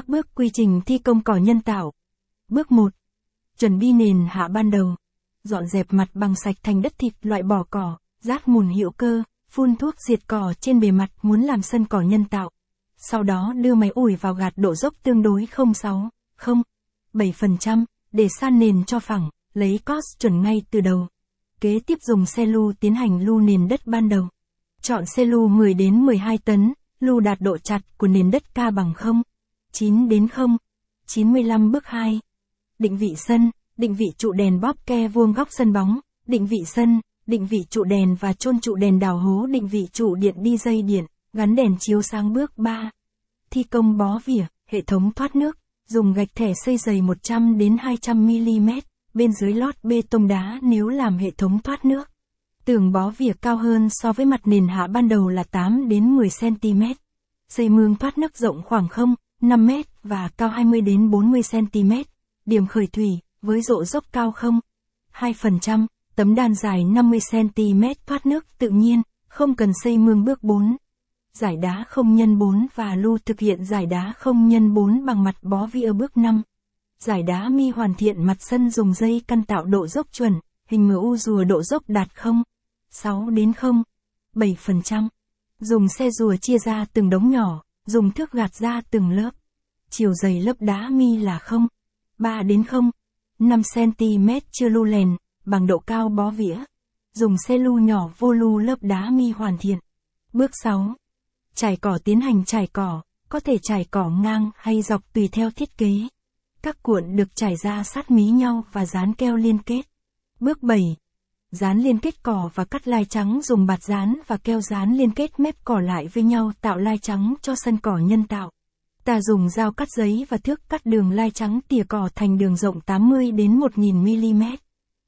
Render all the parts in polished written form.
các bước quy trình thi công cỏ nhân tạo. Bước 1. Chuẩn bị nền hạ ban đầu. Dọn dẹp mặt bằng sạch thành đất thịt, loại bỏ cỏ, rác mùn hữu cơ, phun thuốc diệt cỏ trên bề mặt muốn làm sân cỏ nhân tạo. Sau đó đưa máy ủi vào gạt độ dốc tương đối 0,6–0,7% để san nền cho phẳng, lấy cốt chuẩn ngay từ đầu. Kế tiếp dùng xe lu tiến hành lu nền đất ban đầu. Chọn xe lu 10 đến 12 tấn, lu đạt độ chặt của nền đất K bằng 0,9 đến 0,95. Bước 2. Định vị sân, định vị trụ đèn bóp ke vuông góc sân bóng, định vị sân, định vị trụ đèn và chôn trụ đèn, đào hố định vị trụ điện đi dây điện, gắn đèn chiếu sáng. Bước 3. Thi công bó vỉa, hệ thống thoát nước, dùng gạch thẻ xây dày 100 đến 200 mm, bên dưới lót bê tông đá nếu làm hệ thống thoát nước. Tường bó vỉa cao hơn so với mặt nền hạ ban đầu là 8 đến 10 cm. Xây mương thoát nước rộng khoảng 0,5 m và cao 20 đến 40 cm. Điểm khởi thủy với độ dốc cao 0,2%, tấm đan dài 50 cm thoát nước tự nhiên, không cần xây mương. Bước 4. Giải đá 0x4 và lu, thực hiện giải đá 0x4 bằng mặt bó vỉa. Bước 5. Giải đá mi, hoàn thiện mặt sân dùng dây căn tạo độ dốc chuẩn, hình MU rùa độ dốc đạt 0,6 đến 0,7%. Dùng xe rùa chia ra từng đống nhỏ, dùng thước gạt ra từng lớp. Chiều dày lớp đá mi là 0,3 đến 0,5 cm, chưa lu lèn, bằng độ cao bó vỉa. Dùng xe lu nhỏ vô lu lớp đá mi hoàn thiện. Bước 6. Trải cỏ, tiến hành trải cỏ, có thể trải cỏ ngang hay dọc tùy theo thiết kế. Các cuộn được trải ra sát mí nhau và dán keo liên kết. Bước 7. Dán liên kết cỏ và cắt lai trắng, dùng bạt dán và keo dán liên kết mép cỏ lại với nhau tạo lai trắng cho sân cỏ nhân tạo. Ta dùng dao cắt giấy và thước cắt đường lai trắng, tỉa cỏ thành đường rộng 80 đến 1000 mm.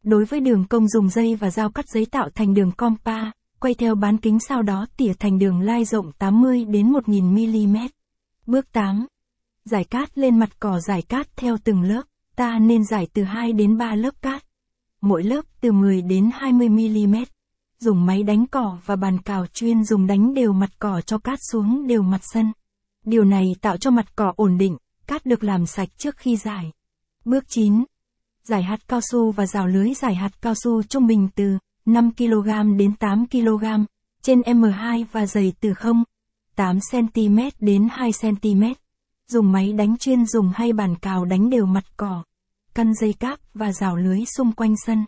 Đối với đường cong dùng dây và dao cắt giấy tạo thành đường compa, quay theo bán kính sau đó tỉa thành đường lai rộng 80 đến 1000 mm. Bước 8. Rải cát lên mặt cỏ, rải cát theo từng lớp, ta nên rải từ 2 đến 3 lớp cát, mỗi lớp từ 10 đến 20 mm. Dùng máy đánh cỏ và bàn cào chuyên dùng đánh đều mặt cỏ cho cát xuống đều mặt sân. Điều này tạo cho mặt cỏ ổn định, cát được làm sạch trước khi rải. Bước 9. Rải hạt cao su và rào lưới, rải hạt cao su trung bình từ 5 kg đến 8 kg trên m2 và dày từ 0,8 cm đến 2 cm. Dùng máy đánh chuyên dùng hay bàn cào đánh đều mặt cỏ, căn dây cáp và rào lưới xung quanh sân.